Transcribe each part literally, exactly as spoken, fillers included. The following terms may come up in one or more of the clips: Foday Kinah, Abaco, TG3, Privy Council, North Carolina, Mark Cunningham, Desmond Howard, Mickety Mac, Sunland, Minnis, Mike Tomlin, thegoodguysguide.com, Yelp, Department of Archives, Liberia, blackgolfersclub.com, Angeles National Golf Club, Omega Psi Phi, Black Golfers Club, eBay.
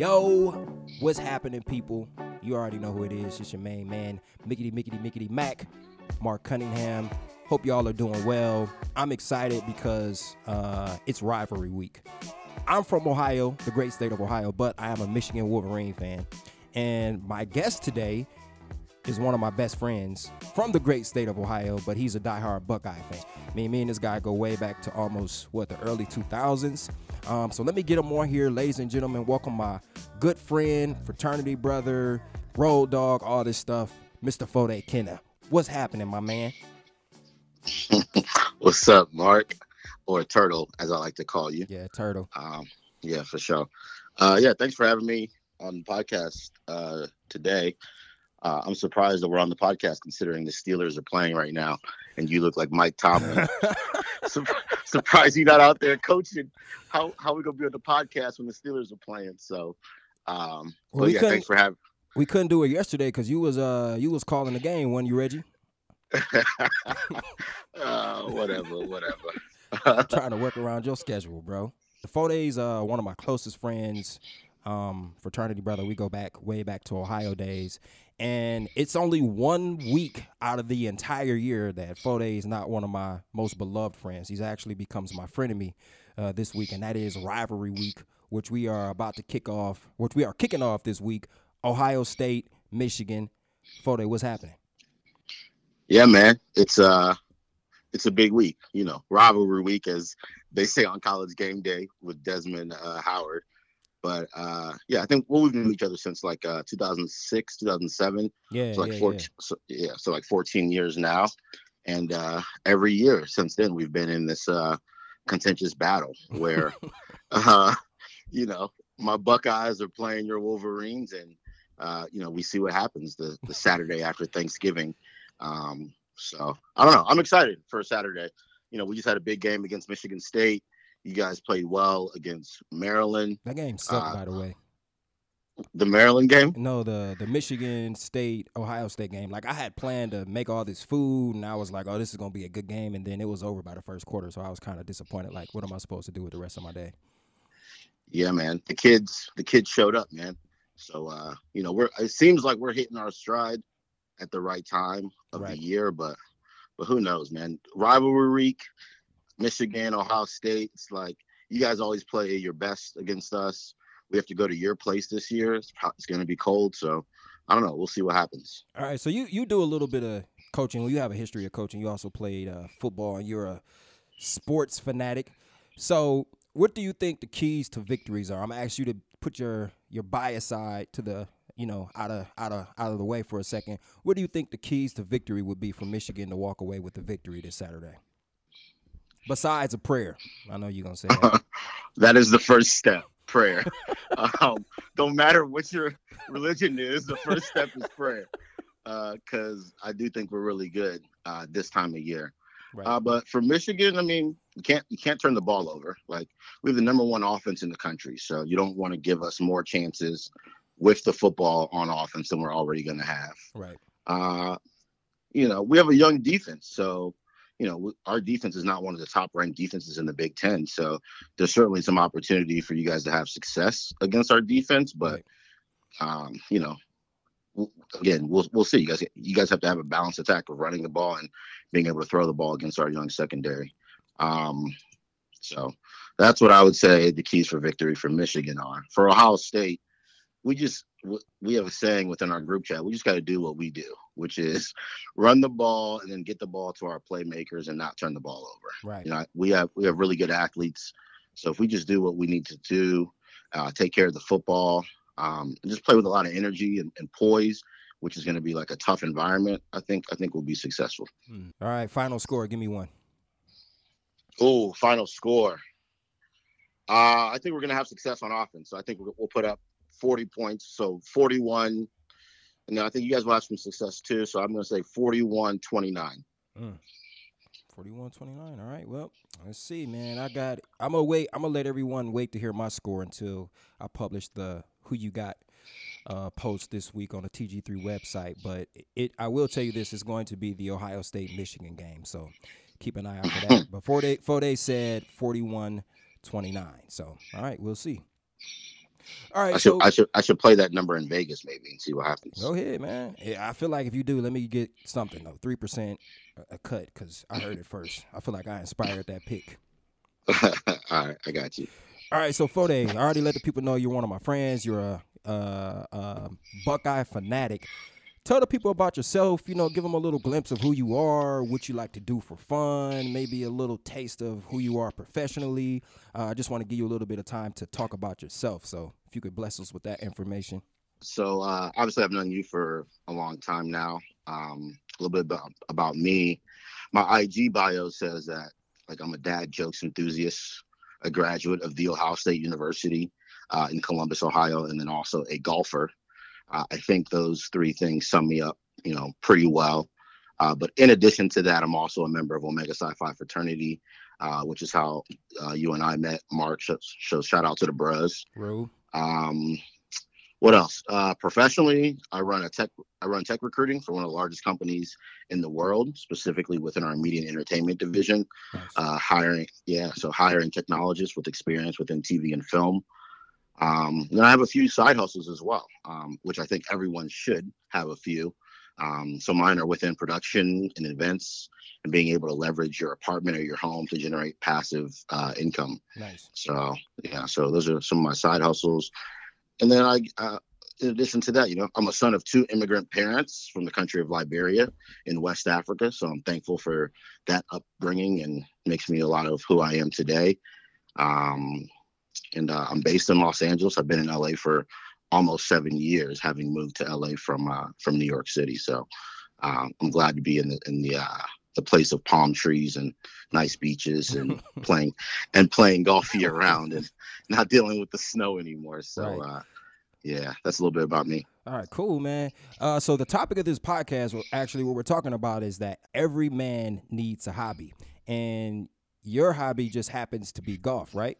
Yo, what's happening, people? You already know who it is. It's your main man, Mickety, Mickety, Mickety Mac, Mark Cunningham. Hope y'all are doing well. I'm excited because uh, it's rivalry week. I'm from Ohio, the great state of Ohio, but I am a Michigan Wolverine fan. And my guest today is one of my best friends from the great state of Ohio, but he's a diehard Buckeye fan. I mean, me and this guy go way back to almost, what, the early two thousands. Um, so let me get him on here, ladies and gentlemen. Welcome my good friend, fraternity brother, road dog, all this stuff, Mister Foday Kinah. What's happening, my man? What's up, Mark? Or Turtle, as I like to call you. Yeah, Turtle. Um, yeah, for sure. Uh, yeah, thanks for having me on the podcast uh, today. Uh, I'm surprised that we're on the podcast considering the Steelers are playing right now, and you look like Mike Tomlin. Sur- surprised you're not out there coaching. How how we gonna be on the podcast when the Steelers are playing? So, um, well, we yeah, thanks for having. We couldn't do it yesterday because you was uh you was calling the game, weren't you, Reggie? uh, whatever, whatever. I'm trying to work around your schedule, bro. The Foday's uh one of my closest friends, um, fraternity brother. We go back way back to Ohio days. And it's only one week out of the entire year that Foday is not one of my most beloved friends. He's actually becomes my frenemy uh, this week, and that is Rivalry Week, which we are about to kick off, which we are kicking off this week. Ohio State, Michigan. Foday, what's happening? Yeah, man, it's uh, it's a big week. You know, Rivalry Week, as they say on College Game Day with Desmond uh, Howard. But, uh, yeah, I think well, we've known each other since, like, uh, two thousand six, two thousand seven. Yeah, so like yeah, fourteen, yeah. So, yeah, so, like, fourteen years now. And uh, every year since then, we've been in this uh, contentious battle where, uh, you know, my Buckeyes are playing your Wolverines. And, uh, you know, we see what happens the, the Saturday after Thanksgiving. Um, so, I don't know. I'm excited for Saturday. You know, we just had a big game against Michigan State. You guys played well against Maryland. That game sucked, uh, by the way. The Maryland game? No, the, the Michigan State, Ohio State game. Like, I had planned to make all this food, and I was like, oh, this is going to be a good game, and then it was over by the first quarter, so I was kind of disappointed. Like, what am I supposed to do with the rest of my day? Yeah, man. The kids the kids showed up, man. So, uh, you know, we're it seems like we're hitting our stride at the right time of right. the year, but but who knows, man. Rivalry week. Michigan, Ohio State, it's like you guys always play your best against us. We have to go to your place this year. It's, probably, it's going to be cold, so I don't know. We'll see what happens. All right, so you, you do a little bit of coaching. Well, you have a history of coaching. You also played uh, football, and you're a sports fanatic. So what do you think the keys to victories are? I'm going to ask you to put your, your bias side to the, you know, out of, out of, out of the way for a second. What do you think the keys to victory would be for Michigan to walk away with the victory this Saturday? Besides a prayer. I know you're going to say that. That is the first step, prayer. um, don't matter what your religion is, the first step is prayer. Because uh, I do think we're really good uh, this time of year. Right. Uh, but for Michigan, I mean, you can't you can't turn the ball over. Like, we have the number one offense in the country, so you don't want to give us more chances with the football on offense than we're already going to have. Right. Uh, you know, we have a young defense, so you know, our defense is not one of the top-ranked defenses in the Big Ten, so there's certainly some opportunity for you guys to have success against our defense. But, um, you know, we'll, again, we'll we'll see. You guys, you guys have to have a balanced attack of running the ball and being able to throw the ball against our young secondary. Um, so that's what I would say the keys for victory for Michigan are. For Ohio State, we just we have a saying within our group chat. We just got to do what we do, which is run the ball and then get the ball to our playmakers and not turn the ball over. Right. You know, we have we have really good athletes. So if we just do what we need to do, uh, take care of the football, um, and just play with a lot of energy and, and poise, which is going to be like a tough environment, I think I think we'll be successful. Mm. All right, final score. Give me one. Oh, final score. Uh, I think we're going to have success on offense. So I think we'll put up forty points. So forty-one. And I think you guys will have some success, too. So I'm going to say forty-one twenty-nine. Mm. forty-one twenty-nine. All right. Well, let's see, man. I got it. I'm going to wait. I'm going to let everyone wait to hear my score until I publish the Who You Got uh, post this week on the T G three website. But it, I will tell you this, it's going to be the Ohio State-Michigan game. So keep an eye out for that. But Foday, Foday said forty-one twenty-nine. So, all right, we'll see. All right, I should, so, I should I should play that number in Vegas maybe and see what happens. Go ahead, man. Yeah, I feel like if you do, let me get something though, three percent a cut because I heard it first. I feel like I inspired that pick. All right, I got you. All right, so Foday, I already let the people know you're one of my friends. You're a, a, a Buckeye fanatic. Tell the people about yourself. You know, give them a little glimpse of who you are, what you like to do for fun, maybe a little taste of who you are professionally. Uh, I just want to give you a little bit of time to talk about yourself. So if you could bless us with that information. So uh, obviously I've known you for a long time now. Um, a little bit about, about me. My I G bio says that like I'm a dad jokes enthusiast, a graduate of The Ohio State University uh, in Columbus, Ohio, and then also a golfer. Uh, I think those three things sum me up, you know, pretty well. Uh, but in addition to that, I'm also a member of Omega Psi Phi fraternity, uh, which is how uh, you and I met, Mark. So, so shout out to the bros. Bro. Um, what else? Uh, professionally, I run a tech. I run tech recruiting for one of the largest companies in the world, specifically within our media and entertainment division. Nice. Uh, hiring, yeah, so hiring technologists with experience within T V and film. Um, then I have a few side hustles as well, um, which I think everyone should have a few. Um, so mine are within production and events and being able to leverage your apartment or your home to generate passive uh, income. Nice. So, yeah, so those are some of my side hustles. And then I, uh, in addition to that, you know, I'm a son of two immigrant parents from the country of Liberia in West Africa. So I'm thankful for that upbringing and makes me a lot of who I am today. Um, And uh, I'm based in Los Angeles. I've been in L A for almost seven years, having moved to L A from uh, from New York City. So um, I'm glad to be in the in the uh, the place of palm trees and nice beaches and playing and playing golf year round and not dealing with the snow anymore. So right. uh, yeah, that's a little bit about me. All right, cool, man. Uh, so the topic of this podcast, actually, what we're talking about is that every man needs a hobby, and your hobby just happens to be golf, right?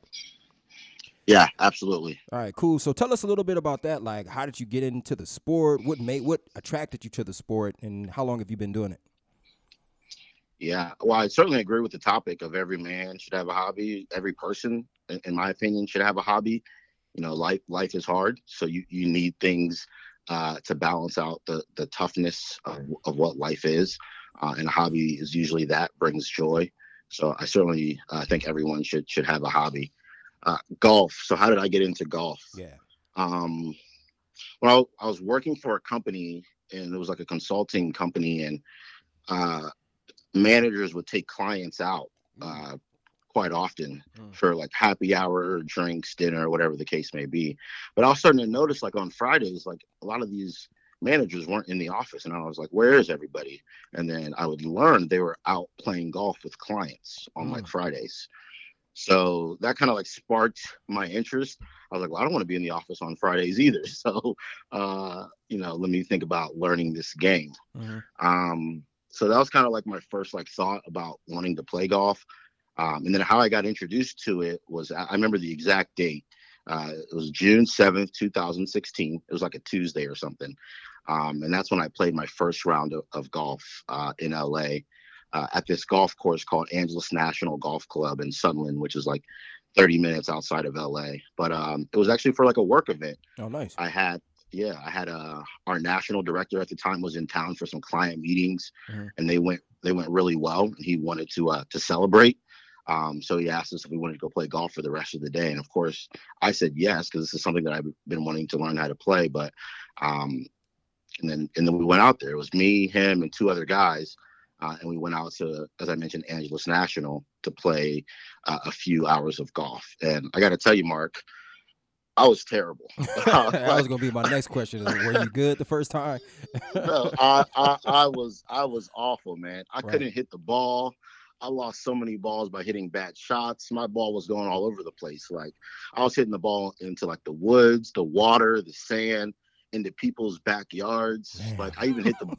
Yeah, absolutely. All right, cool. So tell us a little bit about that. Like, how did you get into the sport? What made, what attracted you to the sport, and how long have you been doing it? Yeah, well, I certainly agree with the topic of every man should have a hobby. Every person, in my opinion, should have a hobby. You know, life life is hard, so you, you need things uh, to balance out the, the toughness of, of what life is, uh, and a hobby is usually that brings joy. So I certainly uh, think everyone should should have a hobby. Uh, golf. So how did I get into golf? Yeah. Um, well, I was working for a company, and it was like a consulting company, and uh, managers would take clients out uh, quite often mm. for like happy hour, drinks, dinner, whatever the case may be. But I was starting to notice, like on Fridays, like a lot of these managers weren't in the office, and I was like, "Where is everybody?" And then I would learn they were out playing golf with clients on mm. like Fridays. So that kind of like sparked my interest. I was like, well, I don't want to be in the office on Fridays either. So, uh, you know, let me think about learning this game. Mm-hmm. Um, so that was kind of like my first like thought about wanting to play golf. Um, and then how I got introduced to it was, I remember the exact date. Uh, it was June seventh, two thousand sixteen. It was like a Tuesday or something. Um, and that's when I played my first round of, of golf uh, in L A. Uh, at this golf course called Angeles National Golf Club in Sunland, which is like thirty minutes outside of L A. But um, it was actually for like a work event. Oh, nice. I had, yeah, I had a, our national director at the time was in town for some client meetings, mm-hmm. and they went they went really well. He wanted to uh, to celebrate. Um, so he asked us if we wanted to go play golf for the rest of the day. And of course, I said yes, because this is something that I've been wanting to learn how to play. But um, and then and then we went out there. It was me, him, and two other guys. Uh, and we went out to, as I mentioned, Angeles National to play uh, a few hours of golf. And I got to tell you, Mark, I was terrible. Uh, that was going to be my next question. Is, were you good the first time? no, I, I, I was I was awful, man. I right. couldn't hit the ball. I lost so many balls by hitting bad shots. My ball was going all over the place. Like I was hitting the ball into like the woods, the water, the sand, into people's backyards. Man. Like I even hit the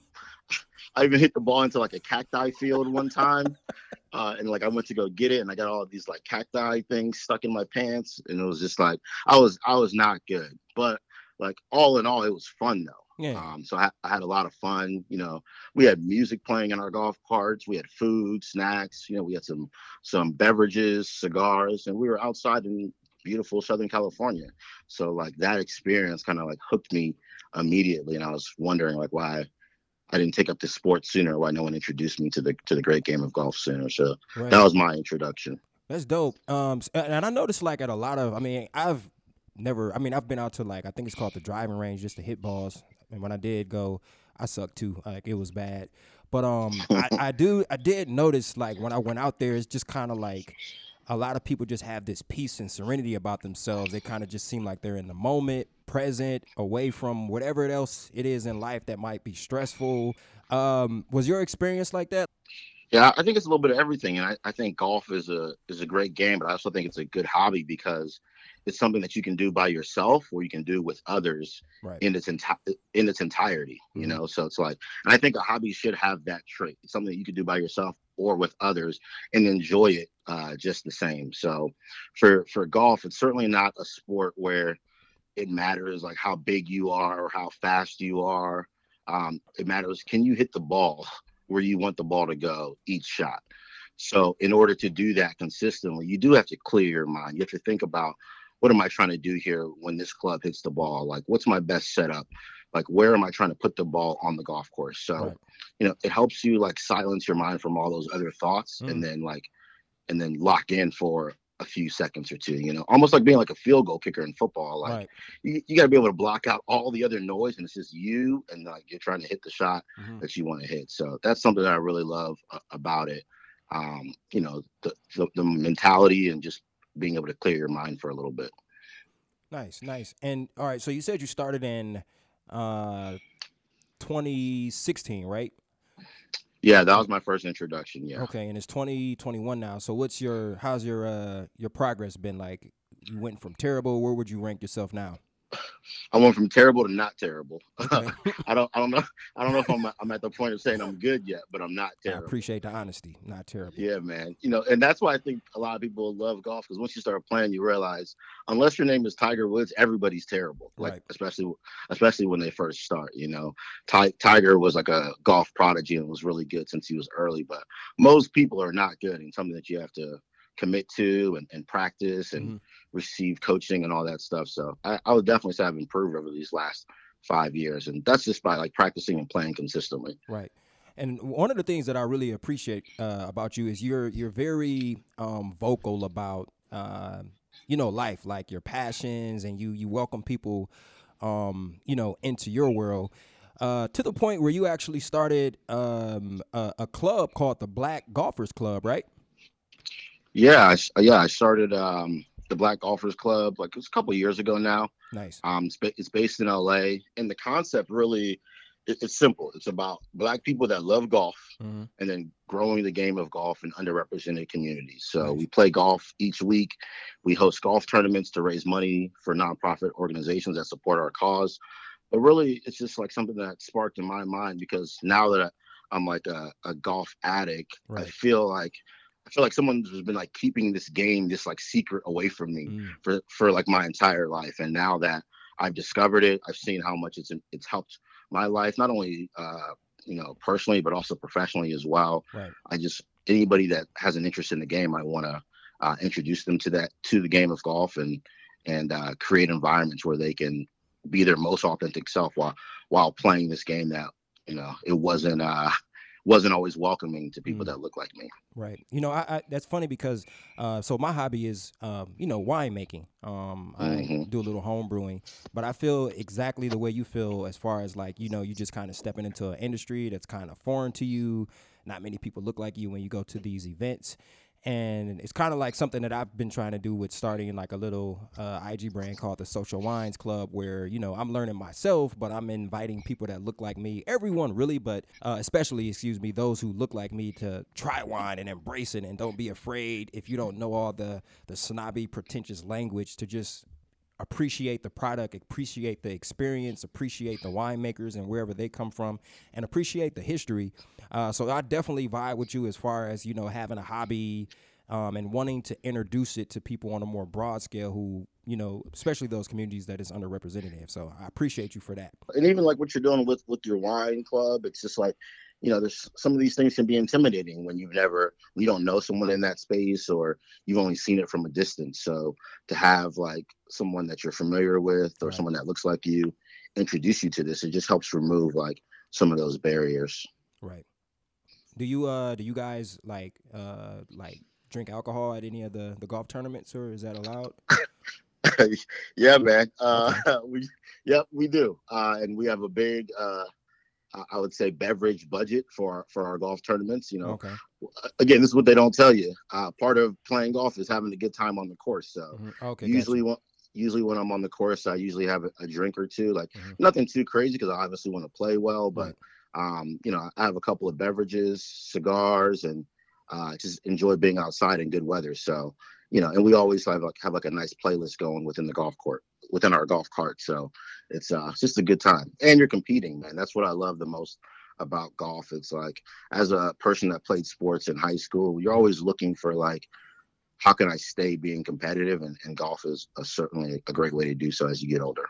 I even hit the ball into like a cacti field one time. Uh, and like I went to go get it and I got all of these like cacti things stuck in my pants. And it was just like, I was, I was not good, but like all in all, it was fun though. Yeah. Um, so I, I had a lot of fun, you know, we had music playing in our golf carts. We had food, snacks, you know, we had some, some beverages, cigars, and we were outside in beautiful Southern California. So like that experience kind of like hooked me immediately. And I was wondering like why I didn't take up the sport sooner, why no one introduced me to the to the great game of golf sooner. So right. That was my introduction. That's dope. Um, and I noticed like at a lot of, I mean, I've never, I mean, I've been out to like, I think it's called the driving range just to hit balls. And when I did go, I sucked too. Like it was bad. But um, I, I do, I did notice like when I went out there, it's just kind of like a lot of people just have this peace and serenity about themselves. They kind of just seem like they're in the moment, present, away from whatever else it is in life that might be stressful. Um, was your experience like that? Yeah, I think it's a little bit of everything. And I, I think golf is a is a great game, but I also think it's a good hobby because it's something that you can do by yourself or you can do with others right. in its enti- in its entirety, mm-hmm. you know? So it's like, and I think a hobby should have that trait. It's something that you can do by yourself or with others and enjoy it uh, just the same. So for, for golf, it's certainly not a sport where it matters like how big you are or how fast you are. Um, it matters, can you hit the ball where you want the ball to go each shot? So in order to do that consistently, you do have to clear your mind. You have to think about, what am I trying to do here when this club hits the ball? Like, what's my best setup? Like, where am I trying to put the ball on the golf course? So, right. you know, it helps you like silence your mind from all those other thoughts mm. and then like, and then lock in for a few seconds or two, you know, almost like being like a field goal kicker in football. Like right. you, you gotta be able to block out all the other noise and it's just you and like you're trying to hit the shot mm-hmm. that you want to hit. So that's something that I really love uh, about it. Um, you know, the, the, the mentality and just being able to clear your mind for a little bit. Nice, nice. And all right, so you said you started in uh, twenty sixteen, right? Yeah, that was my first introduction, yeah. Okay, and it's twenty twenty-one now. So what's your, how's your uh, your progress been like? You went from terrible, where would you rank yourself now? I went from terrible to not terrible. Okay. I don't I don't know I don't know if I'm I'm at the point of saying I'm good yet, but I'm not terrible. I appreciate the honesty. Not terrible. Yeah, man. You know, and that's why I think a lot of people love golf, because once you start playing, you realize unless your name is Tiger Woods, everybody's terrible. Like right. especially especially when they first start, you know. Ty- Tiger was like a golf prodigy and was really good since he was early, but most people are not good, and something that you have to commit to and, and practice and mm-hmm. receive coaching and all that stuff. So I, I would definitely say I've improved over these last five years. And that's just by like practicing and playing consistently. Right. And one of the things that I really appreciate uh, about you is you're, you're very um, vocal about, uh, you know, life, like your passions, and you, you welcome people, um, you know, into your world. Uh, to the point where you actually started um, a, a club called the Black Golfers Club, right? Yeah, I, yeah, I started um, the Black Golfers Club like it was a couple of years ago now. Nice. Um, it's, it's based in L A, and the concept really it, it's simple. It's about Black people that love golf, mm-hmm. and then growing the game of golf in underrepresented communities. So nice. We play golf each week. We host golf tournaments to raise money for nonprofit organizations that support our cause. But really, it's just like something that sparked in my mind because now that I, I'm like a, a golf addict, right. I feel like. I feel like someone has been like keeping this game, this like secret away from me mm. for, for like my entire life. And now that I've discovered it, I've seen how much it's, it's helped my life, not only, uh, you know, personally, but also professionally as well. Right. I just, anybody that has an interest in the game, I want to uh, introduce them to that, to the game of golf and, and uh, create environments where they can be their most authentic self while, while playing this game that, you know, it wasn't, uh, wasn't always welcoming to people mm. that look like me. Right. You know, I, I that's funny because, uh, so my hobby is, um, you know, winemaking. Um, I mm-hmm. do a little home brewing, but I feel exactly the way you feel as far as like, you know, you just kind of stepping into an industry that's kind of foreign to you. Not many people look like you when you go to these events. And it's kind of like something that I've been trying to do with starting like a little uh, I G brand called the Social Wines Club, where, you know, I'm learning myself, but I'm inviting people that look like me, everyone really, but uh, especially, excuse me, those who look like me to try wine and embrace it and don't be afraid if you don't know all the, the snobby, pretentious language to just appreciate the product, appreciate the experience, appreciate the winemakers and wherever they come from, and appreciate the history. Uh, so I definitely vibe with you as far as, you know, having a hobby um, and wanting to introduce it to people on a more broad scale who, you know, especially those communities that is underrepresented. So I appreciate you for that. And even like what you're doing with, with your wine club, it's just like, you know, there's some of these things can be intimidating when you've never, you don't know someone in that space, or you've only seen it from a distance. So to have like someone that you're familiar with, or right. someone that looks like you, introduce you to this, it just helps remove like some of those barriers. Right. Do you uh do you guys like uh like drink alcohol at any of the, the golf tournaments, or is that allowed? Yeah, man. Uh, we yep, we do, uh, and we have a big, uh, I would say, beverage budget for our, for our golf tournaments. You know, okay. Again, this is what they don't tell you. Uh, part of playing golf is having a good time on the course. So mm-hmm. okay, usually, gotcha. when, usually when I'm on the course, I usually have a, a drink or two. Like mm-hmm. nothing too crazy, because I obviously want to play well, but right. um, you know, I have a couple of beverages, cigars, and uh, just enjoy being outside in good weather. So. You know, and we always have like have like a nice playlist going within the golf court, within our golf cart. So it's uh, just a good time. And you're competing, man. That's what I love the most about golf. It's like, as a person that played sports in high school, you're always looking for like, how can I stay being competitive? And, and golf is a, certainly a great way to do so as you get older.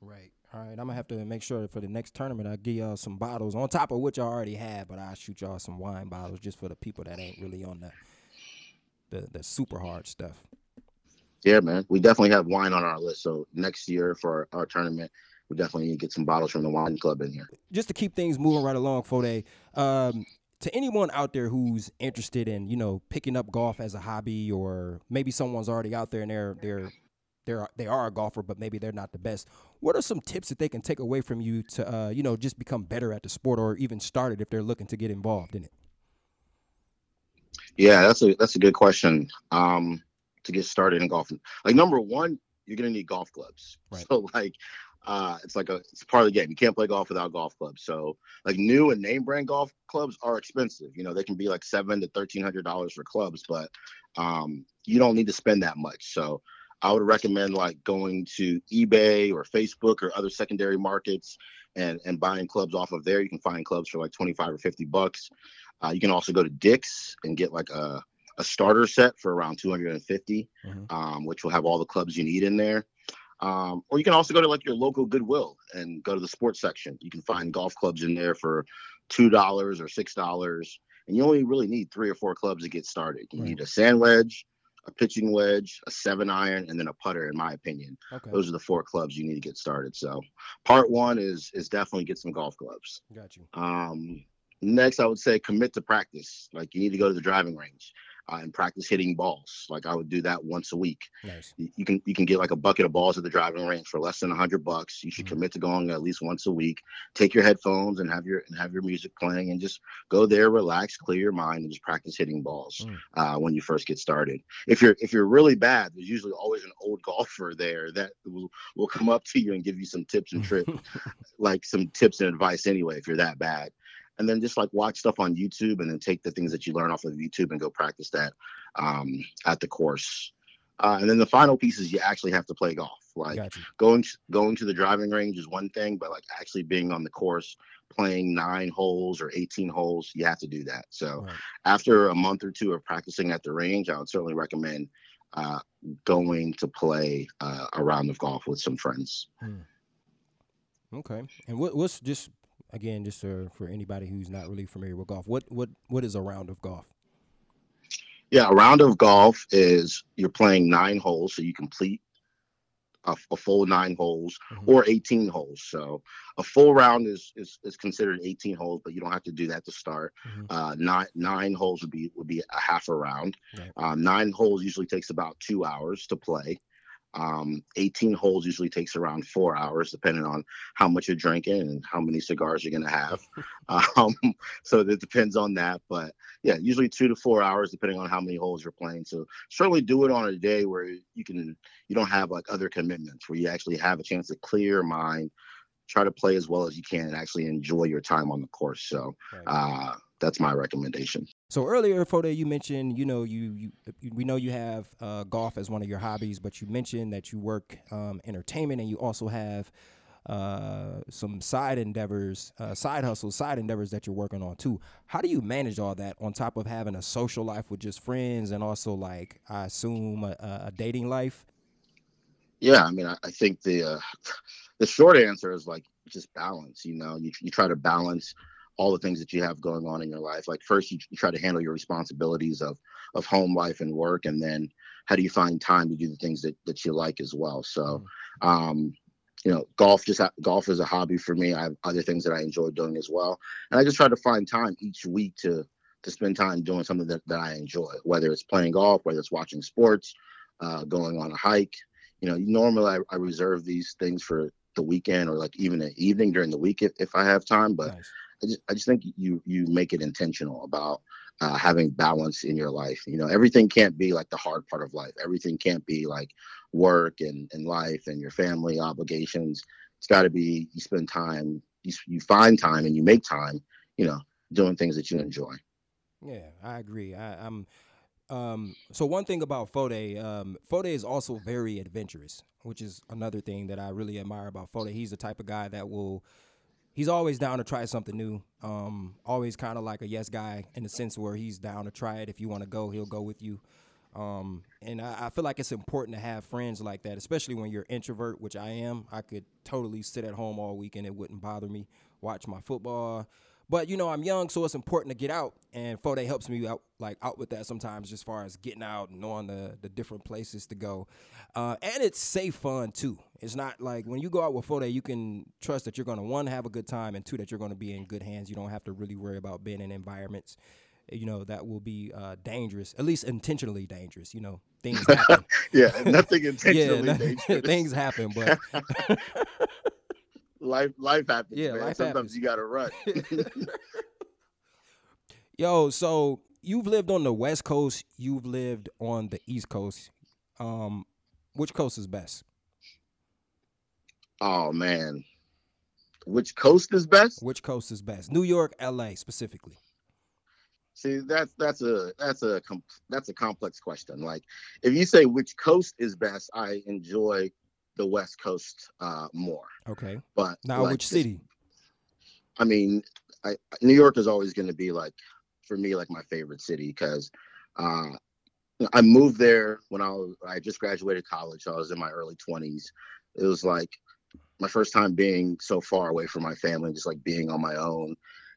Right. All right. I'm going to have to make sure for the next tournament, I give y'all some bottles on top of which I already have, but I'll shoot y'all some wine bottles just for the people that ain't really on the The, the super hard stuff. Yeah, man. We definitely have wine on our list. So next year for our, our tournament, we definitely need to get some bottles from the wine club in here. Just to keep things moving right along, Foday, um, to anyone out there who's interested in, you know, picking up golf as a hobby, or maybe someone's already out there and they're they're they're they are a golfer, but maybe they're not the best. What are some tips that they can take away from you to, uh, you know, just become better at the sport, or even start it if they're looking to get involved in it? Yeah, that's a that's a good question. Um, to get started in golf, like number one, you're gonna need golf clubs. Right. So like, uh, it's like a it's part of the game. You can't play golf without golf clubs. So like new and name brand golf clubs are expensive. You know, they can be like seven to thirteen hundred dollars for clubs, but um, you don't need to spend that much. So I would recommend like going to eBay or Facebook or other secondary markets and and buying clubs off of there. You can find clubs for like twenty five or fifty bucks. Uh, you can also go to Dick's and get like a, a starter set for around two hundred fifty, mm-hmm. um, which will have all the clubs you need in there. Um, or you can also go to like your local Goodwill and go to the sports section. You can find golf clubs in there for two dollars or six dollars. And you only really need three or four clubs to get started. You right. need a sand wedge, a pitching wedge, a seven iron, and then a putter, in my opinion. Okay. Those are the four clubs you need to get started. So part one is is definitely get some golf clubs. Got you. Um, Next, I would say commit to practice. Like you need to go to the driving range uh, and practice hitting balls. Like I would do that once a week. Nice. You can you can get like a bucket of balls at the driving range for less than a hundred bucks. You should mm-hmm. commit to going at least once a week. Take your headphones and have your and have your music playing and just go there, relax, clear your mind, and just practice hitting balls mm. uh, when you first get started. If you're if you're really bad, there's usually always an old golfer there that will, will come up to you and give you some tips and tricks, like some tips and advice anyway. If you're that bad. And then just like watch stuff on YouTube and then take the things that you learn off of YouTube and go practice that um, at the course. Uh, and then the final piece is you actually have to play golf. Like gotcha. going going to the driving range is one thing, but like actually being on the course, playing nine holes or eighteen holes, you have to do that. So right. after a month or two of practicing at the range, I would certainly recommend uh, going to play uh, a round of golf with some friends. Hmm. Okay. And what, what's just... Again, just for, for anybody who's not really familiar with golf, what what what is a round of golf? Yeah, a round of golf is you're playing nine holes, so you complete a, a full nine holes mm-hmm. or eighteen holes. So a full round is, is is considered eighteen holes, but you don't have to do that to start. Mm-hmm. Uh, nine nine holes would be would be a half a round. Right. Uh, nine holes usually takes about two hours to play. Um, eighteen holes usually takes around four hours, depending on how much you're drinking and how many cigars you're going to have. Um, so it depends on that. But yeah, usually two to four hours, depending on how many holes you're playing. So certainly do it on a day where you can, you don't have like other commitments, where you actually have a chance to clear your mind, try to play as well as you can and actually enjoy your time on the course. So, uh, that's my recommendation. So earlier, Foday, you mentioned, you know, you, you we know you have uh, golf as one of your hobbies, but you mentioned that you work um, entertainment and you also have uh, some side endeavors, uh, side hustles, side endeavors that you're working on too. How do you manage all that on top of having a social life with just friends and also like, I assume, a, a dating life? Yeah, I mean, I, I think the uh, the short answer is like just balance, you know, you, you try to balance all the things that you have going on in your life. Like first you try to handle your responsibilities of, of home life and work. And then how do you find time to do the things that, that you like as well? So, um, you know, golf just ha- golf is a hobby for me. I have other things that I enjoy doing as well. And I just try to find time each week to, to spend time doing something that, that I enjoy, whether it's playing golf, whether it's watching sports, uh, going on a hike. You know, normally I, I reserve these things for the weekend or like even an evening during the week if, if I have time. But nice. I just I just think you you make it intentional about uh, having balance in your life. You know, everything can't be like the hard part of life. Everything can't be like work and, and life and your family obligations. It's got to be you spend time, you, you find time and you make time, you know, doing things that you enjoy. Yeah, I agree. I, I'm um, so one thing about Foday, um, Foday is also very adventurous, which is another thing that I really admire about Foday. He's the type of guy that will, he's always down to try something new. Um, always kind of like a yes guy in the sense where he's down to try it. If you want to go, he'll go with you. Um, and I, I feel like it's important to have friends like that, especially when you're introvert, which I am. I could totally sit at home all weekend. It wouldn't bother me. Watch my football. But, you know, I'm young, so it's important to get out. And Foday helps me out, like, out with that sometimes as far as getting out and knowing the, the different places to go. Uh, and it's safe fun, too. It's not like when you go out with Foday, you can trust that you're going to, one, have a good time, and, two, that you're going to be in good hands. You don't have to really worry about being in environments, you know, that will be uh, dangerous, at least intentionally dangerous, you know. Things happen. yeah, nothing intentionally yeah, dangerous. Things happen, but... Life, life happens. Yeah, man. Life Sometimes happens. You gotta run. Yo, so you've lived on the West Coast, you've lived on the East Coast. Um, which coast is best? Oh man, which coast is best? Which coast is best? New York, L A, specifically. See, that's that's a that's a that's a complex question. Like, if you say which coast is best, I enjoy the West Coast uh more. Okay. But now like, which city? I mean, I, New York is always going to be like for me like my favorite city because uh I moved there when I was, I just graduated college. So I was in my early twenties. It was like my first time being so far away from my family, just like being on my own.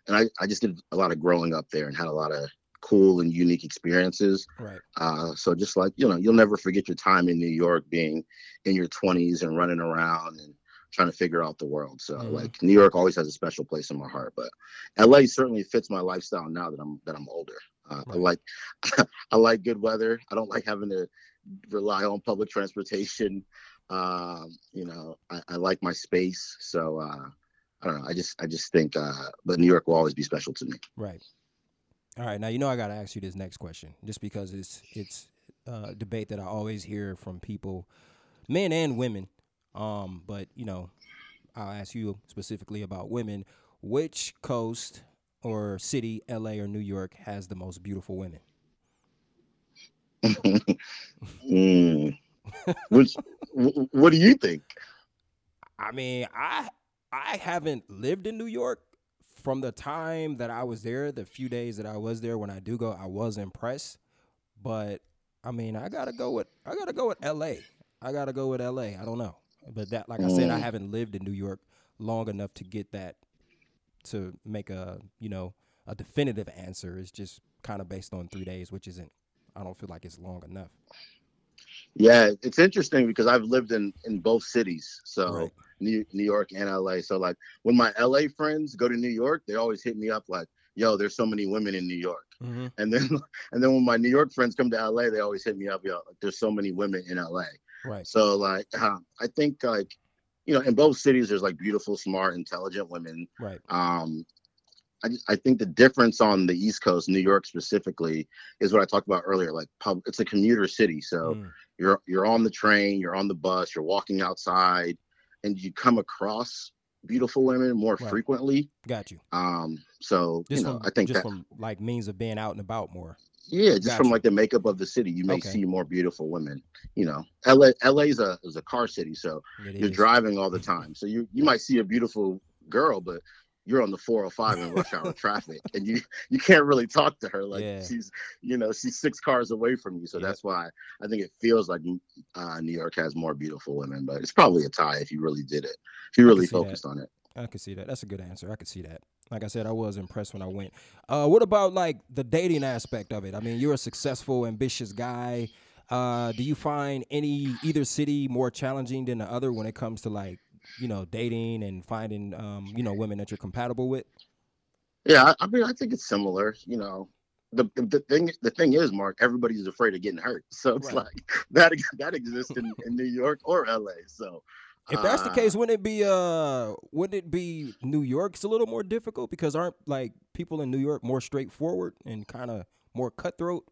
And I I just did a lot of growing up there and had a lot of cool and unique experiences. Right. Uh, so just like, you know, you'll never forget your time in New York being in your twenties and running around and trying to figure out the world. So mm-hmm. like New York always has a special place in my heart, but L A certainly fits my lifestyle now that I'm, that I'm older. Uh, right. I like, I like good weather. I don't like having to rely on public transportation. Um, you know, I, I like my space. So uh, I don't know. I just, I just think, uh, but New York will always be special to me. Right. All right, now you know I gotta ask you this next question, just because it's it's a debate that I always hear from people, men and women. Um, but you know, I'll ask you specifically about women. Which coast or city, L A or New York, has the most beautiful women? mm. Which, w- what do you think? I mean, I I haven't lived in New York. From the time that I was there, the few days that I was there, when I do go, I was impressed. But I mean, I gotta go with I gotta go with L A. I gotta go with L A. I don't know, but that, like I said, I haven't lived in New York long enough to get that to make a you know a definitive answer. It's just kind of based on three days, which isn't. I don't feel like it's long enough. Yeah, it's interesting because I've lived in, in both cities, so right. New, New York and L A. So, like, when my L A friends go to New York, they always hit me up like, yo, there's so many women in New York. Mm-hmm. And then and then when my New York friends come to L A, they always hit me up, yo, like, there's so many women in L A. Right. So, like, uh, I think, like, you know, in both cities, there's, like, beautiful, smart, intelligent women. Right. Um, I, I think the difference on the East Coast, New York specifically, is what I talked about earlier. Like, pub, it's a commuter city, so mm. you're you're on the train, you're on the bus, you're walking outside, and you come across beautiful women more right. frequently. Got you. Um, so just you know, from, I think just that, from like means of being out and about more. Yeah, just Got from you. Like the makeup of the city, you may okay. see more beautiful women. You know, L A L A is a is a car city, so it you're is. driving all the time. So you you might see a beautiful girl, but you're on the four oh five in rush hour traffic and you, you can't really talk to her. Like yeah. she's, you know, she's six cars away from you. So yeah. that's why I think it feels like uh, New York has more beautiful women, but it's probably a tie if you really did it, if you really focused that. on it. I can see that. That's a good answer. I can see that. Like I said, I was impressed when I went. Uh, what about, like, the dating aspect of it? I mean, you're a successful, ambitious guy. Uh, do you find any either city more challenging than the other when it comes to, like, you know, dating and finding, um, you know, women that you're compatible with? Yeah, I, I mean, I think it's similar. You know, the, the the thing the thing is, Mark, everybody's afraid of getting hurt. So it's right. like that that exists in, in New York or L A. So. If that's the case, wouldn't it be uh, wouldn't it be New York's a little more difficult because aren't like people in New York more straightforward and kind of more cutthroat?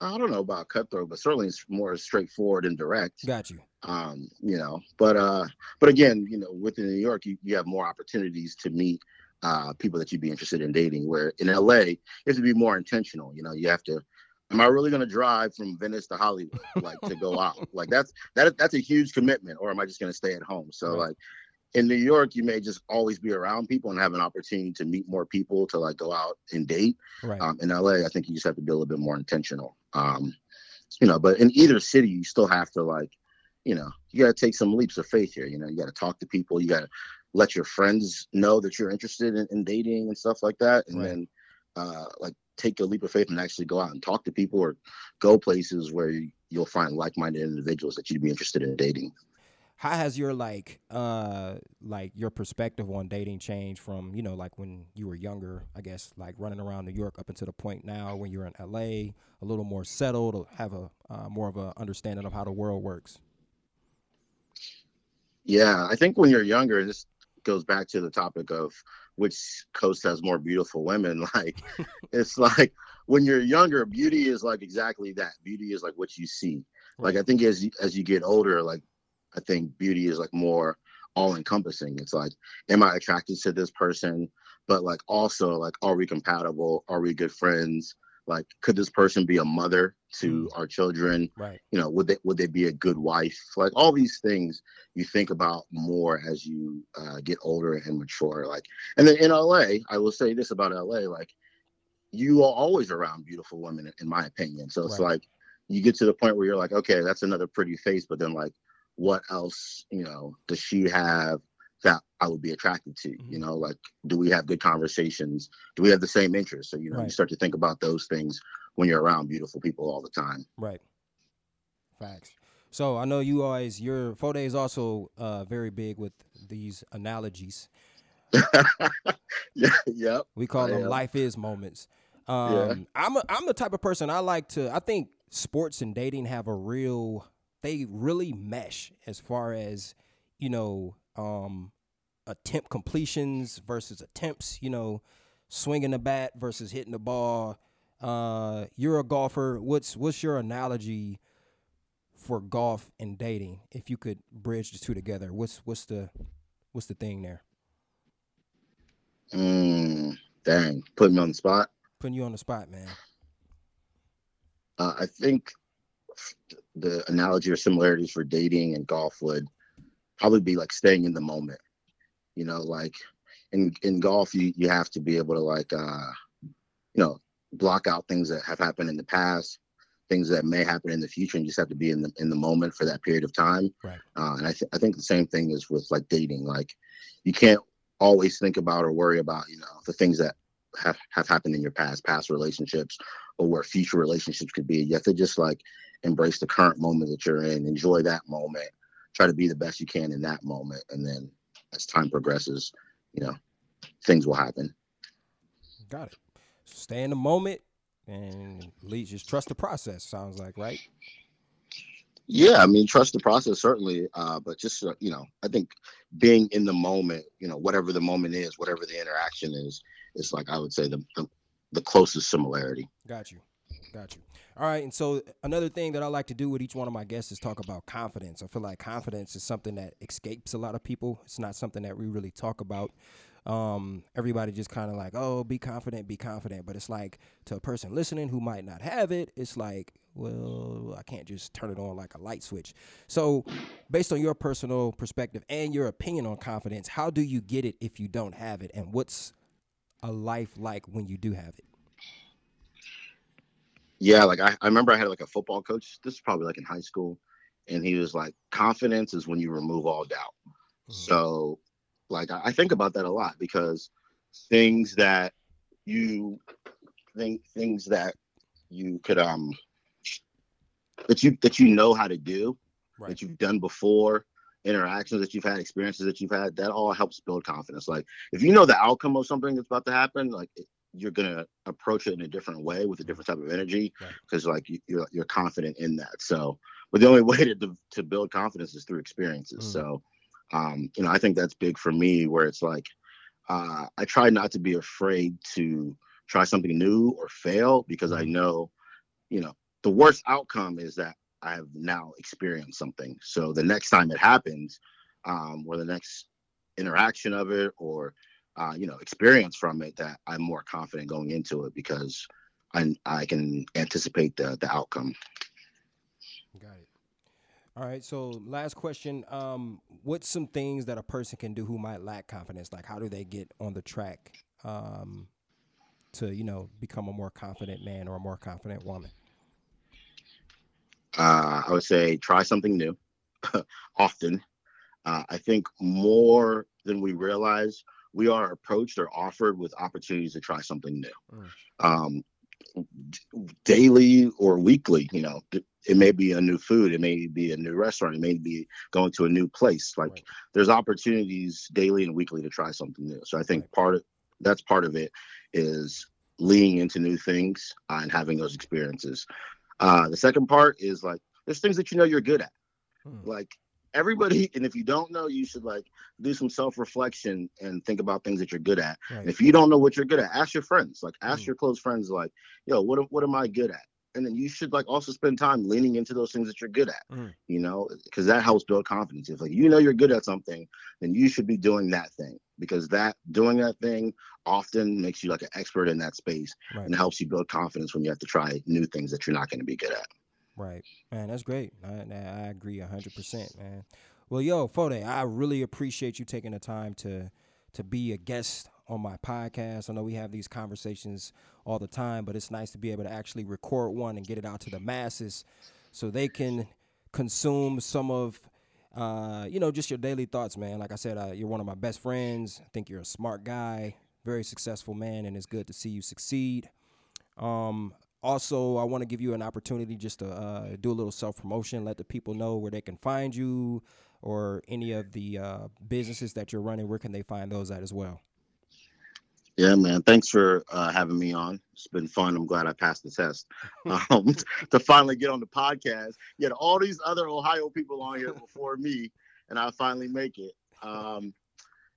I don't know about cutthroat, but certainly it's more straightforward and direct. Got you. Um, you know, but uh, but again, you know, within New York, you, you have more opportunities to meet uh, people that you'd be interested in dating. Where in L A, you have to be more intentional. You know, you have to. Am I really going to drive from Venice to Hollywood, like to go out? Like that's that that's a huge commitment. Or am I just going to stay at home? So right. like in New York, you may just always be around people and have an opportunity to meet more people to like go out and date. Right. Um, in L A, I think you just have to be a little bit more intentional. Um, you know, but in either city, you still have to like, you know, you got to take some leaps of faith here. You know, you got to talk to people. You got to let your friends know that you're interested in, in dating and stuff like that. And right. then uh, like. take a leap of faith and actually go out and talk to people or go places where you'll find like-minded individuals that you'd be interested in dating. How has your like uh like your perspective on dating changed from, you know, like when you were younger, I guess, like running around New York up until the point now when you're in L A, a little more settled or have a uh, more of a understanding of how the world works? Yeah, I think when you're younger, this goes back to the topic of which coast has more beautiful women. Like it's like when you're younger, beauty is like exactly that. Beauty is like what you see. Like I think as you, as you get older, like I think beauty is like more all encompassing. It's like, am I attracted to this person? But like also like, are we compatible? Are we good friends? Like, could this person be a mother to our children? Right. You know, would they would they be a good wife? Like all these things you think about more as you uh, get older and mature. Like, and then in L A, I will say this about L A: like, you are always around beautiful women, in my opinion. So it's right. like you get to the point where you're like, okay, that's another pretty face, but then like, what else? You know, does she have that I would be attracted to, you know, like, do we have good conversations? Do we have the same interests? So, you know, right. you start to think about those things when you're around beautiful people all the time. Right. Facts. So I know you always, your Foday is also uh, very big with these analogies. yeah, yep. We call I them am. life is moments. Um, yeah. I'm a, I'm the type of person I like to, I think sports and dating have a real, they really mesh as far as, you know, Um, attempt completions versus attempts, you know, swinging the bat versus hitting the ball. Uh, you're a golfer. What's what's your analogy for golf and dating? If you could bridge the two together, what's what's the what's the thing there? Mm, dang, putting me on the spot. Putting you on the spot, man. Uh, I think the analogy or similarities for dating and golf would probably be like staying in the moment, you know, like in, in golf, you, you have to be able to like, uh, you know, block out things that have happened in the past, things that may happen in the future, and you just have to be in the, in the moment for that period of time. Right. Uh, and I, th- I think the same thing is with like dating. Like you can't always think about or worry about, you know, the things that have, have happened in your past, past relationships or where future relationships could be. You have to just like embrace the current moment that you're in, enjoy that moment, try to be the best you can in that moment. And then as time progresses, you know, things will happen. Got it. Stay in the moment and just trust the process, sounds like, right? Yeah, I mean, trust the process, certainly. Uh, but just, you know, I think being in the moment, you know, whatever the moment is, whatever the interaction is, is like, I would say the, the, the closest similarity. Got you. Got you. All right. And so another thing that I like to do with each one of my guests is talk about confidence. I feel like confidence is something that escapes a lot of people. It's not something that we really talk about. Um, everybody just kind of like, oh, be confident, be confident. But it's like to a person listening who might not have it, it's like, well, I can't just turn it on like a light switch. So based on your personal perspective and your opinion on confidence, how do you get it if you don't have it? And what's a life like when you do have it? Yeah, like I, I remember I had like a football coach. This is probably like in high school. And he was like, confidence is when you remove all doubt. Mm-hmm. So Like, I, I think about that a lot, because things that you think, things that you could, um, that you, that you know how to do, right, that you've done before, interactions that you've had, experiences that you've had, that all helps build confidence. Like, if you know the outcome of something that's about to happen, like, it, you're going to approach it in a different way with a different type of energy, because right, like you, you're, you're confident in that. So, but the only way to, to build confidence is through experiences. Mm. So, um, you know, I think that's big for me, where it's like, uh, I try not to be afraid to try something new or fail, because I know, you know, the worst outcome is that I have now experienced something. So the next time it happens, um, or the next interaction of it, or, Uh, you know, experience from it, that I'm more confident going into it, because I I can anticipate the the outcome. Got it. All right. So last question: um, what's some things that a person can do who might lack confidence? Like, how do they get on the track um, to, you know, become a more confident man or a more confident woman? Uh, I would say try something new often. Uh, I think more than we realize, we are approached or offered with opportunities to try something new, um, d- daily or weekly. You know, th- it may be a new food, it may be a new restaurant, it may be going to a new place. Like, right, there's opportunities daily and weekly to try something new. So I think right, part of that's part of it is leaning into new things uh, and having those experiences. Uh, the second part is, like, there's things that you know you're good at, hmm. like. Everybody, and if you don't know, you should, like, do some self-reflection and think about things that you're good at. Right. And if you don't know what you're good at, ask your friends. Like, ask mm. your close friends, like, yo, what what am I good at? And then you should, like, also spend time leaning into those things that you're good at, mm. you know, because that helps build confidence. If, like, you know you're good at something, then you should be doing that thing, because that doing that thing often makes you, like, an expert in that space, right, and helps you build confidence when you have to try new things that you're not going to be good at. Right, man, that's great. I, I agree one hundred percent, man. Well, yo, Foday, I really appreciate you taking the time to to be a guest on my podcast. I know we have these conversations all the time, but it's nice to be able to actually record one and get it out to the masses so they can consume some of, uh, you know, just your daily thoughts, man. Like I said, uh, you're one of my best friends. I think you're a smart guy, very successful man, and it's good to see you succeed. Um. Also, I want to give you an opportunity just to uh, do a little self-promotion, let the people know where they can find you, or any of the uh, businesses that you're running. Where can they find those at as well? Yeah, man. Thanks for uh, having me on. It's been fun. I'm glad I passed the test um, to finally get on the podcast. You had all these other Ohio people on here before me, and I finally make it. Um,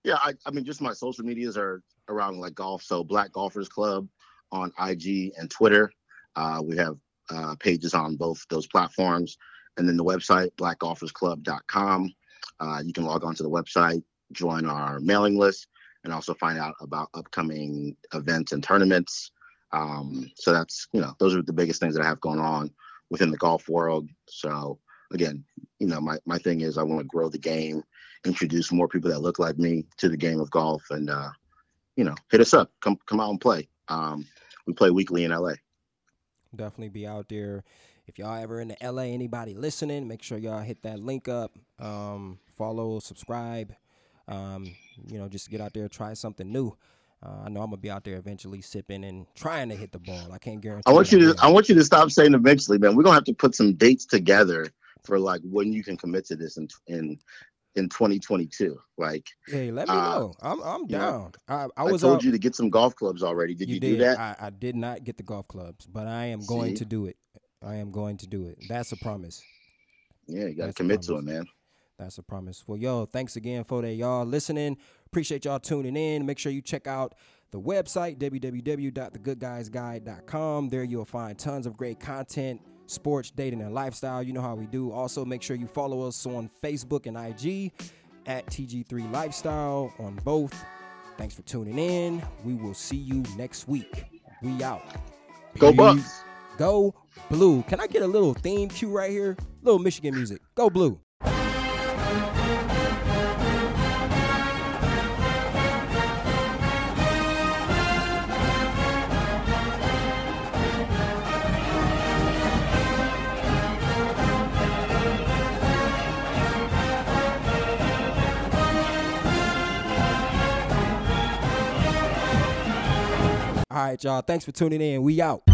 yeah, I, I mean, just my social medias are around, like, golf. So Black Golfers Club on I G and Twitter. Uh, we have uh, pages on both those platforms. And then the website, black golfers club dot com. Uh, you can log on to the website, join our mailing list, and also find out about upcoming events and tournaments. Um, so that's, you know, those are the biggest things that I have going on within the golf world. So again, you know, my, my thing is I want to grow the game, introduce more people that look like me to the game of golf, and, uh, you know, hit us up, come, come out and play. Um, we play weekly in L A. Definitely be out there. If y'all ever in the L A, anybody listening, make sure y'all hit that link up, um, follow, subscribe, um, you know, just get out there, try something new. Uh, I know I'm gonna be out there eventually, sipping and trying to hit the ball. I can't guarantee. I want you to. I want you to stop saying eventually, man. We're gonna have to put some dates together for, like, when you can commit to this in in in twenty twenty-two. Like, hey, let me uh, know. I'm I'm down. You know, I, I was I told out, you to get some golf clubs already. Did you, you did. do that? I, I did not get the golf clubs, but I am going See? to do it. I am going to do it. That's a promise. Yeah, you gotta That's commit to it, man. That's a promise. Well, yo, thanks again for that, y'all listening. Appreciate y'all tuning in. Make sure you check out the website, w w w dot the good guys guide dot com. There you'll find tons of great content, sports, dating, and lifestyle. You know how we do. Also, make sure you follow us on Facebook and I G at T G three Lifestyle on both. Thanks for tuning in. We will see you next week. We out. Go Bucks. Go Blue. Can I get a little theme cue right here? Little Michigan music. Go Blue. right, y'all. Thanks for tuning in. We out.